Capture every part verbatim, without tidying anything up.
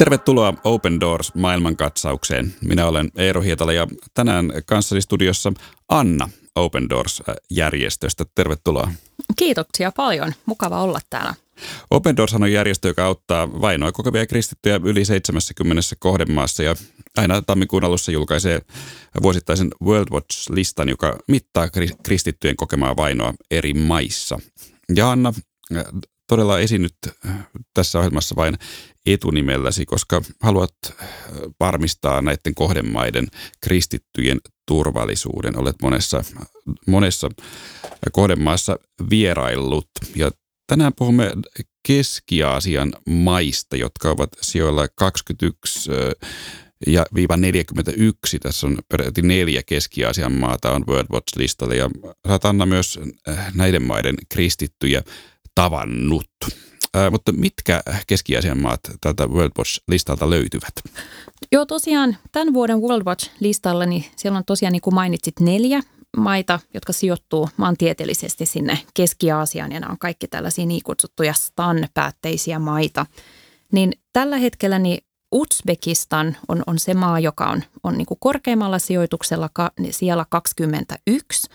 Tervetuloa Open Doors maailmankatsaukseen. Minä olen Eero Hietala ja tänään kanssani studiossa Anna Open Doors-järjestöstä. Tervetuloa. Kiitoksia paljon. Mukava olla täällä. Open Doors on järjestö, joka auttaa vainoa kokevia kristittyjä yli seitsemässäkymmenessä kohdemaassa ja aina tammikuun alussa julkaisee vuosittaisen World Watch-listan, joka mittaa kristittyjen kokemaa vainoa eri maissa. Ja Anna, todella esinyt tässä ohjelmassa vain etunimelläsi, koska haluat varmistaa näiden kohdemaiden kristittyjen turvallisuuden. Olet monessa, monessa kohdemaassa vieraillut ja tänään puhumme Keski-Aasian maista, jotka ovat sijoilla kaksikymmentäyksi ja viiva neljäkymmentäyksi. Tässä on peräti neljä Keski-Aasian maata on World Watch-listalla ja saat Anna myös näiden maiden kristittyjä tavannut. Äh, mutta mitkä Keski-Aasian maat tältä World Watch-listalta löytyvät? Joo, tosiaan tämän vuoden World Watch-listalla, niin siellä on tosiaan, niin kuin mainitsit, neljä maita, jotka sijoittuu maantieteellisesti sinne Keski-Aasiaan, ja nämä on kaikki tällaisia niin kutsuttuja stan-päätteisiä maita. Niin tällä hetkellä niin Uzbekistan on, on se maa, joka on, on niin kuin korkeimmalla sijoituksella ka, niin siellä kaksikymmentäyksi,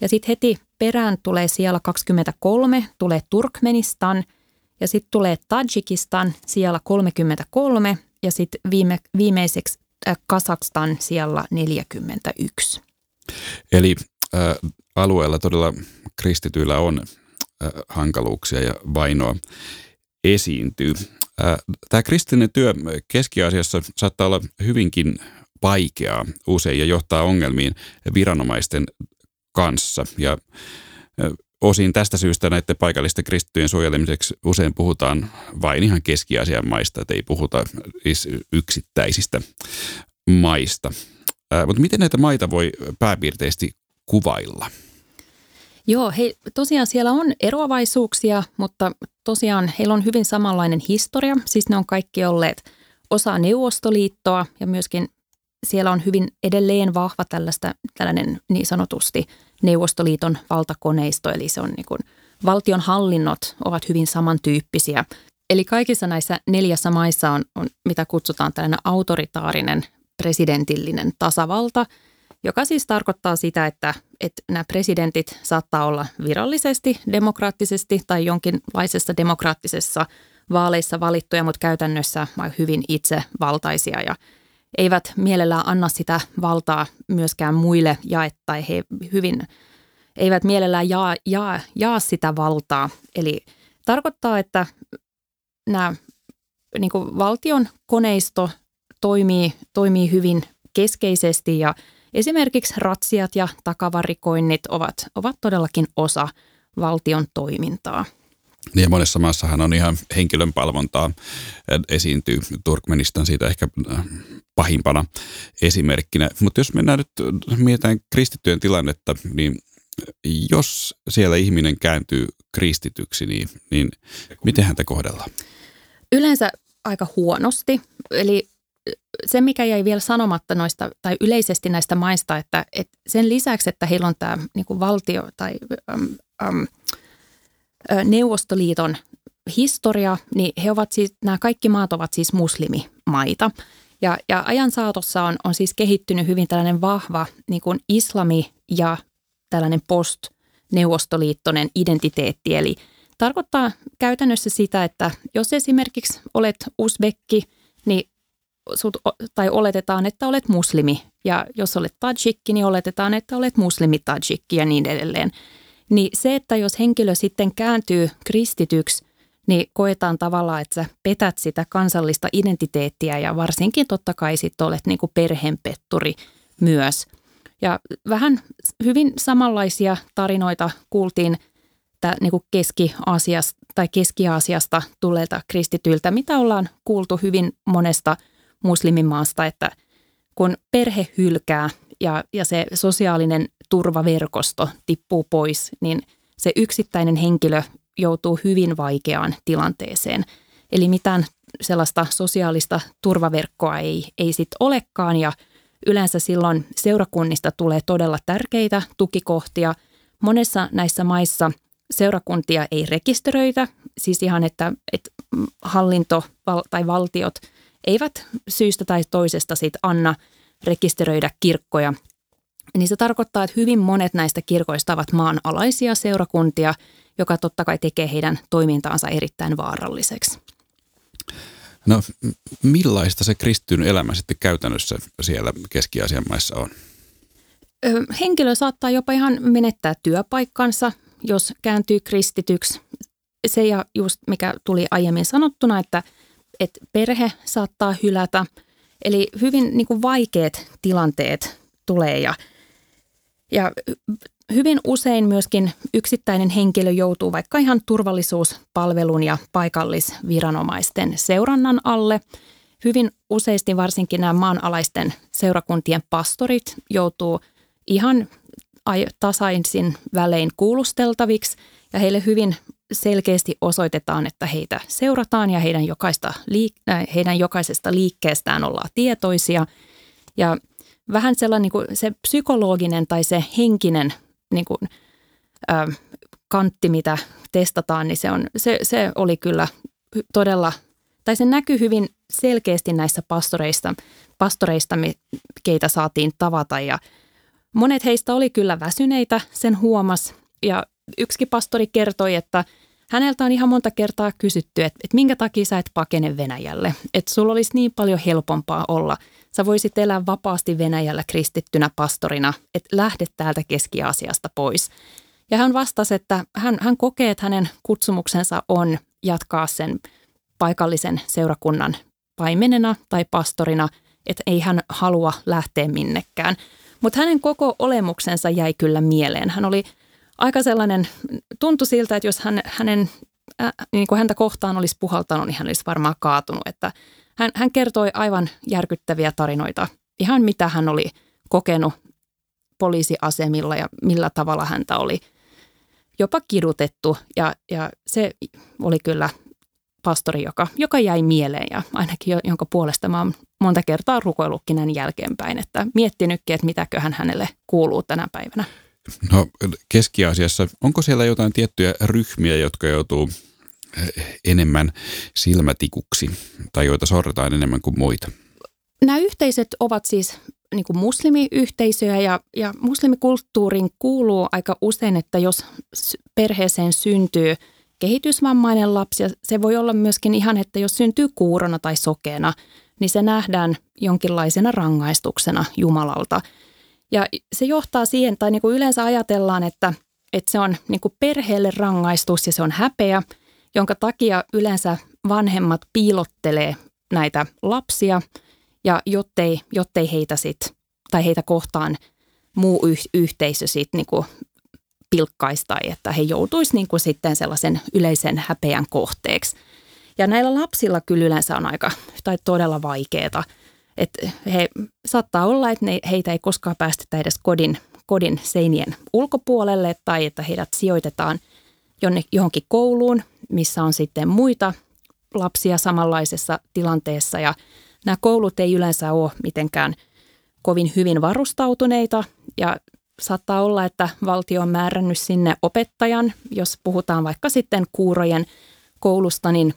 ja sitten heti perään tulee siellä kaksikymmentäkolme, tulee Turkmenistan, ja sitten tulee Tadžikistan siellä kolmekymmentäkolme, ja sitten viime, viimeiseksi äh, Kazakstan siellä neljäkymmentäyksi. Eli äh, alueella todella kristityillä on äh, hankaluuksia ja vainoa esiintyy. Äh, tämä kristillinen työ Keski-Aasiassa saattaa olla hyvinkin vaikeaa usein ja johtaa ongelmiin viranomaisten kanssa. Ja äh, osin tästä syystä näiden paikallisten kristittyjen suojelemiseksi usein puhutaan vain ihan Keski-Aasian maista, että ei puhuta yksittäisistä maista. Mutta miten näitä maita voi pääpiirteisesti kuvailla? Joo, he, tosiaan siellä on eroavaisuuksia, mutta tosiaan heillä on hyvin samanlainen historia. Siis ne on kaikki olleet osa Neuvostoliittoa ja myöskin siellä on hyvin edelleen vahva tällaista, tällainen niin sanotusti Neuvostoliiton valtakoneisto. Eli se on niin kuin, valtion hallinnot ovat hyvin samantyyppisiä. Eli kaikissa näissä neljässä maissa on, on mitä kutsutaan tällainen autoritaarinen presidentillinen tasavalta, joka siis tarkoittaa sitä, että, että nämä presidentit saattaa olla virallisesti, demokraattisesti tai jonkinlaisessa demokraattisessa vaaleissa valittuja, mutta käytännössä hyvin itsevaltaisia ja eivät mielellään anna sitä valtaa myöskään muille jae, tai he hyvin eivät mielellään jaa, jaa, jaa sitä valtaa. Eli tarkoittaa, että nämä niin kuin valtion koneisto Toimii, toimii hyvin keskeisesti ja esimerkiksi ratsiat ja takavarikoinnit ovat, ovat todellakin osa valtion toimintaa. Ja monessa maassahan on ihan henkilönpalvontaa esiintyy. Turkmenistan siitä ehkä pahimpana esimerkkinä. Mutta jos mennään nyt, mietitään kristittyjen tilannetta, niin jos siellä ihminen kääntyy kristityksi, niin, niin miten häntä kohdellaan? Yleensä aika huonosti, eli se, mikä jäi vielä sanomatta noista tai yleisesti näistä maista, että, että sen lisäksi, että heillä on tämä niin kuin valtio tai äm, äm, Neuvostoliiton historia, niin he ovat siis, nämä kaikki maat ovat siis muslimimaita. Ja, ja ajan saatossa on, on siis kehittynyt hyvin tällainen vahva niin kuin islami ja tällainen post-neuvostoliittoinen identiteetti. Eli tarkoittaa käytännössä sitä, että jos esimerkiksi olet uzbekki, niin Sut, tai oletetaan, että olet muslimi, ja jos olet tadžikki, niin oletetaan, että olet muslimi-tadžikki ja niin edelleen. Niin se, että jos henkilö sitten kääntyy kristityksi, niin koetaan tavallaan, että sä petät sitä kansallista identiteettiä, ja varsinkin totta kai sitten olet niin kuin perheenpetturi myös. Ja vähän hyvin samanlaisia tarinoita kuultiin että niin kuin Keski-Aasiasta, tai Keski-Aasiasta tulleilta kristityiltä, mitä ollaan kuultu hyvin monesta muslimimaasta, että kun perhe hylkää ja, ja se sosiaalinen turvaverkosto tippuu pois, niin se yksittäinen henkilö joutuu hyvin vaikeaan tilanteeseen. Eli mitään sellaista sosiaalista turvaverkkoa ei, ei sit olekaan ja yleensä silloin seurakunnista tulee todella tärkeitä tukikohtia. Monessa näissä maissa seurakuntia ei rekisteröitä, siis ihan että, että hallinto tai valtiot eivät syystä tai toisesta sit anna rekisteröidä kirkkoja, niin se tarkoittaa, että hyvin monet näistä kirkoista ovat maanalaisia seurakuntia, joka totta kai tekee heidän toimintaansa erittäin vaaralliseksi. No millaista se kristityn elämä sitten käytännössä siellä Keski-Aasian maissa on? Ö, henkilö saattaa jopa ihan menettää työpaikkansa, jos kääntyy kristityksi. Se ja just mikä tuli aiemmin sanottuna, että, että perhe saattaa hylätä. Eli hyvin niin kuin vaikeat tilanteet tulee ja, ja hyvin usein myöskin yksittäinen henkilö joutuu vaikka ihan turvallisuuspalvelun ja paikallisviranomaisten seurannan alle. Hyvin useasti varsinkin nämä maanalaisten seurakuntien pastorit joutuu ihan tasaisin välein kuulusteltaviksi ja heille hyvin selkeästi osoitetaan, että heitä seurataan ja heidän, jokaista liik- heidän jokaisesta liikkeestään ollaan tietoisia. Ja vähän sellainen niin kuin se psykologinen tai se henkinen niin kuin, ä, kantti, mitä testataan, niin se, on, se, se oli kyllä todella, tai se näkyy hyvin selkeästi näissä pastoreista, pastoreista keitä saatiin tavata. Ja monet heistä oli kyllä väsyneitä, sen huomasi ja yksikin pastori kertoi, että häneltä on ihan monta kertaa kysytty, että, että minkä takia sä et pakene Venäjälle. Että sulla olisi niin paljon helpompaa olla. Sä voisit elää vapaasti Venäjällä kristittynä pastorina, että lähde täältä Keski-Aasiasta pois. Ja hän vastasi, että hän, hän kokee, että hänen kutsumuksensa on jatkaa sen paikallisen seurakunnan paimenena tai pastorina, että ei hän halua lähteä minnekään. Mutta hänen koko olemuksensa jäi kyllä mieleen. Hän oli aika sellainen, tuntui siltä, että jos hän, hänen, äh, niin kuin häntä kohtaan olisi puhaltanut, niin hän olisi varmaan kaatunut. Että hän, hän kertoi aivan järkyttäviä tarinoita, ihan mitä hän oli kokenut poliisiasemilla ja millä tavalla häntä oli jopa kidutettu. Ja, ja se oli kyllä pastori, joka, joka jäi mieleen ja ainakin jonka puolesta mä oon monta kertaa rukoillutkin näin jälkeenpäin, että miettinytkin, että mitäköhän hänelle kuuluu tänä päivänä. No Keski-Aasiassa, onko siellä jotain tiettyjä ryhmiä, jotka joutuu enemmän silmätikuksi tai joita sorretaan enemmän kuin muita? Nämä yhteisöt ovat siis niin kuin muslimiyhteisöjä ja, ja muslimikulttuuriin kuuluu aika usein, että jos perheeseen syntyy kehitysvammainen lapsi, ja se voi olla myöskin ihan, että jos syntyy kuurona tai sokeena, niin se nähdään jonkinlaisena rangaistuksena Jumalalta. Ja se johtaa siihen, tai niin kuin yleensä ajatellaan, että, että se on niin kuin perheelle rangaistus ja se on häpeä, jonka takia yleensä vanhemmat piilottelee näitä lapsia, ja jottei, jottei heitä, sit, tai heitä kohtaan muu yh, yhteisö sit niin kuin pilkkaisi tai että he joutuisivat niin kuin sitten sellaisen yleisen häpeän kohteeksi. Ja näillä lapsilla kyllä yleensä on aika tai todella vaikeaa. Että he saattaa olla, että ne, heitä ei koskaan päästetä edes kodin, kodin seinien ulkopuolelle tai että heidät sijoitetaan jonne, johonkin kouluun, missä on sitten muita lapsia samanlaisessa tilanteessa. Ja nämä koulut ei yleensä ole mitenkään kovin hyvin varustautuneita ja saattaa olla, että valtio on määrännyt sinne opettajan, jos puhutaan vaikka sitten kuurojen koulusta, niin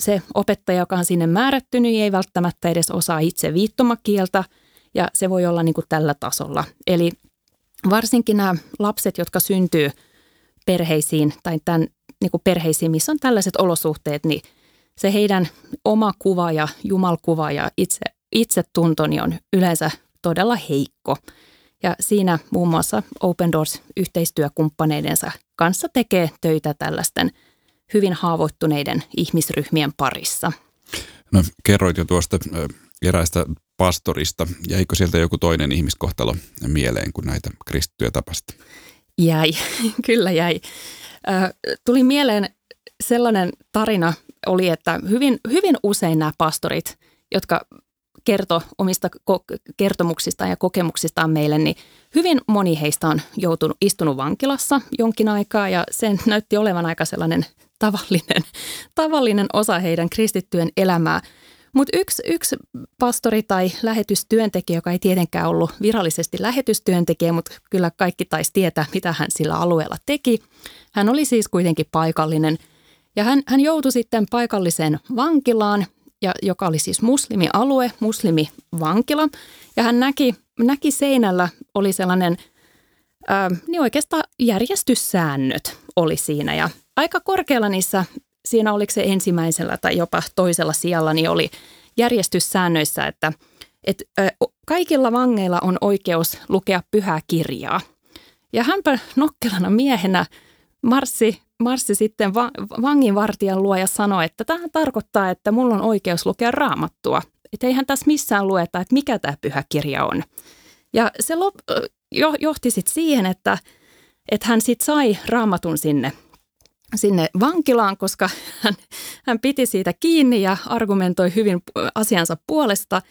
se opettaja, joka on sinne määrätty, niin ei välttämättä edes osaa itse viittomakieltä ja se voi olla niin kuin tällä tasolla. Eli varsinkin nämä lapset, jotka syntyy perheisiin tai tämän, niin kuin perheisiin, missä on tällaiset olosuhteet, niin se heidän oma kuva ja jumalkuva ja itse, itsetuntoni on yleensä todella heikko. Ja siinä muun muassa Open Doors yhteistyökumppaneidensa kanssa tekee töitä tällaisten hyvin haavoittuneiden ihmisryhmien parissa. No kerroit jo tuosta eräistä pastorista. Jäikö sieltä joku toinen ihmiskohtalo mieleen, kun näitä kristittyjä tapasti? Jäi, kyllä jäi. Tuli mieleen sellainen tarina oli, että hyvin, hyvin usein nämä pastorit, jotka kertoi omista kertomuksistaan ja kokemuksistaan meille, niin hyvin moni heistä on joutunut, istunut vankilassa jonkin aikaa ja sen näytti olevan aika sellainen tavallinen, tavallinen osa heidän kristittyjen elämää. Mutta yksi, yksi pastori tai lähetystyöntekijä, joka ei tietenkään ollut virallisesti lähetystyöntekijä, mutta kyllä kaikki taisi tietää, mitä hän sillä alueella teki. Hän oli siis kuitenkin paikallinen ja hän, hän joutui sitten paikalliseen vankilaan ja joka oli siis muslimialue, muslimivankila. Ja hän näki, näki seinällä, oli sellainen, ää, niin oikeastaan järjestyssäännöt oli siinä. Ja aika korkealla niissä, siinä oliko se ensimmäisellä tai jopa toisella sijalla, niin oli järjestyssäännöissä, että et, ää, kaikilla vangeilla on oikeus lukea pyhää kirjaa. Ja hänpä nokkelana miehenä marssi, marssi sitten va- vanginvartijan luo ja sanoi, että tämä tarkoittaa, että mulla on oikeus lukea raamattua. Että eihän tässä missään lueta, että mikä tämä pyhä kirja on. Ja se lop- jo- johti sitten siihen, että, että hän sitten sai raamatun sinne, sinne vankilaan, koska hän, hän piti siitä kiinni ja argumentoi hyvin asiansa puolesta.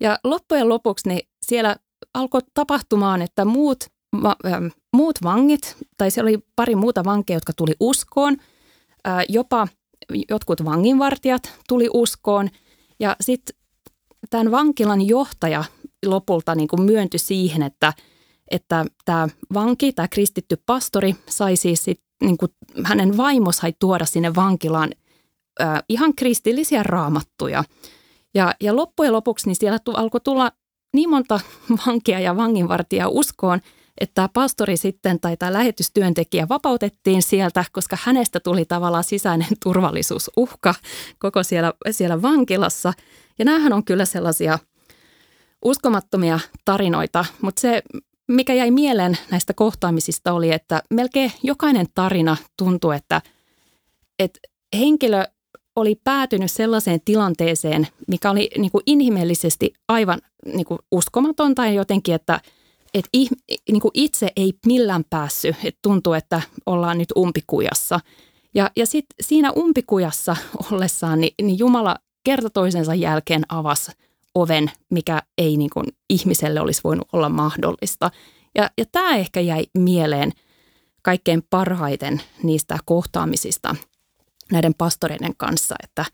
Ja loppujen lopuksi niin siellä alkoi tapahtumaan, että muut... Va, äh, muut vangit, tai siellä oli pari muuta vankia, jotka tuli uskoon, äh, jopa jotkut vanginvartijat tuli uskoon, ja sitten tämän vankilan johtaja lopulta niin kuin myöntyi siihen, että että tämä vanki, tämä kristitty pastori, sai siis sit, niin kuin, hänen vaimo sai tuoda sinne vankilaan äh, ihan kristillisiä raamattuja. Ja, ja loppujen lopuksi niin siellä tu, alkoi tulla niin monta vankia ja vanginvartijaa uskoon, että tämä pastori sitten tai tämä lähetystyöntekijä vapautettiin sieltä, koska hänestä tuli tavallaan sisäinen turvallisuusuhka koko siellä, siellä vankilassa. Ja näähän on kyllä sellaisia uskomattomia tarinoita, mutta se, mikä jäi mieleen näistä kohtaamisista oli, että melkein jokainen tarina tuntui, että, että henkilö oli päätynyt sellaiseen tilanteeseen, mikä oli niin kuin inhimillisesti aivan niin kuin uskomatonta ja jotenkin, että Että itse ei millään päässyt, että tuntuu, että ollaan nyt umpikujassa. Ja, ja sitten siinä umpikujassa ollessaan, niin, niin Jumala kerta toisensa jälkeen avasi oven, mikä ei niin kuin ihmiselle olisi voinut olla mahdollista. Ja, ja tämä ehkä jäi mieleen kaikkein parhaiten niistä kohtaamisista näiden pastoreiden kanssa, että,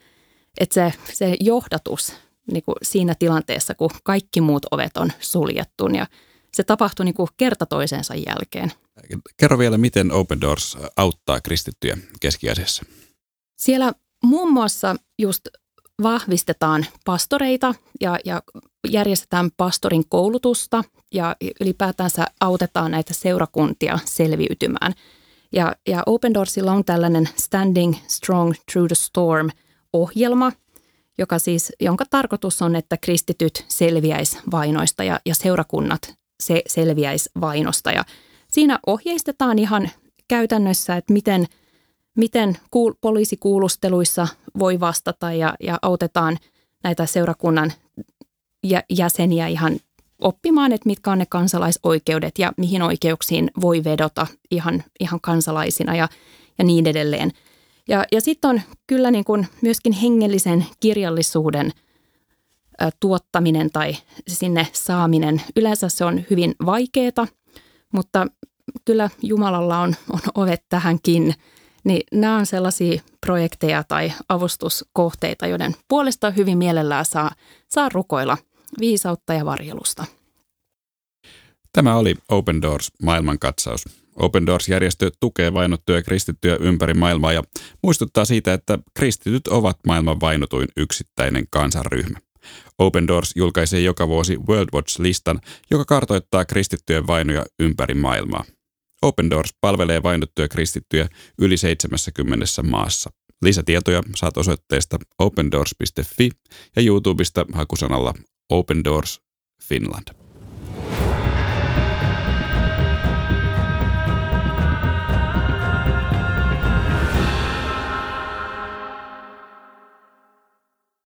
että se, se johdatus niin kuin siinä tilanteessa, kun kaikki muut ovet on suljettu ja se tapahtui niin kuin kerta toisensa jälkeen. Kerro vielä, miten Open Doors auttaa kristittyjä Keski-Aasiassa? Siellä muun muassa just vahvistetaan pastoreita ja, ja järjestetään pastorin koulutusta ja ylipäätänsä autetaan näitä seurakuntia selviytymään. Ja, ja Open Doorsilla on tällainen Standing Strong Through the Storm -ohjelma, joka siis, jonka tarkoitus on, että kristityt selviäisi vainoista ja, ja seurakunnat se selviäisi vainosta. Ja siinä ohjeistetaan ihan käytännössä, että miten, miten kuul- poliisikuulusteluissa voi vastata ja, ja autetaan näitä seurakunnan jä- jäseniä ihan oppimaan, että mitkä on ne kansalaisoikeudet ja mihin oikeuksiin voi vedota ihan, ihan kansalaisina ja, ja niin edelleen. Ja, ja sitten on kyllä niin kuin myöskin hengellisen kirjallisuuden tuottaminen tai sinne saaminen. Yleensä se on hyvin vaikeaa, mutta kyllä Jumalalla on, on ovet tähänkin. Niin nämä on sellaisia projekteja tai avustuskohteita, joiden puolesta hyvin mielellään saa, saa rukoilla viisautta ja varjelusta. Tämä oli Open Doors -maailmankatsaus. Open Doors-järjestö tukee vainottuja kristittyjä ympäri maailmaa ja muistuttaa siitä, että kristityt ovat maailman vainotuin yksittäinen kansanryhmä. Open Doors julkaisee joka vuosi World Watch-listan, joka kartoittaa kristittyjen vainoja ympäri maailmaa. Open Doors palvelee vainottuja kristittyjä yli seitsemässäkymmenessä maassa. Lisätietoja saat osoitteesta opendoors piste fi ja YouTubesta hakusanalla Open Doors Finland.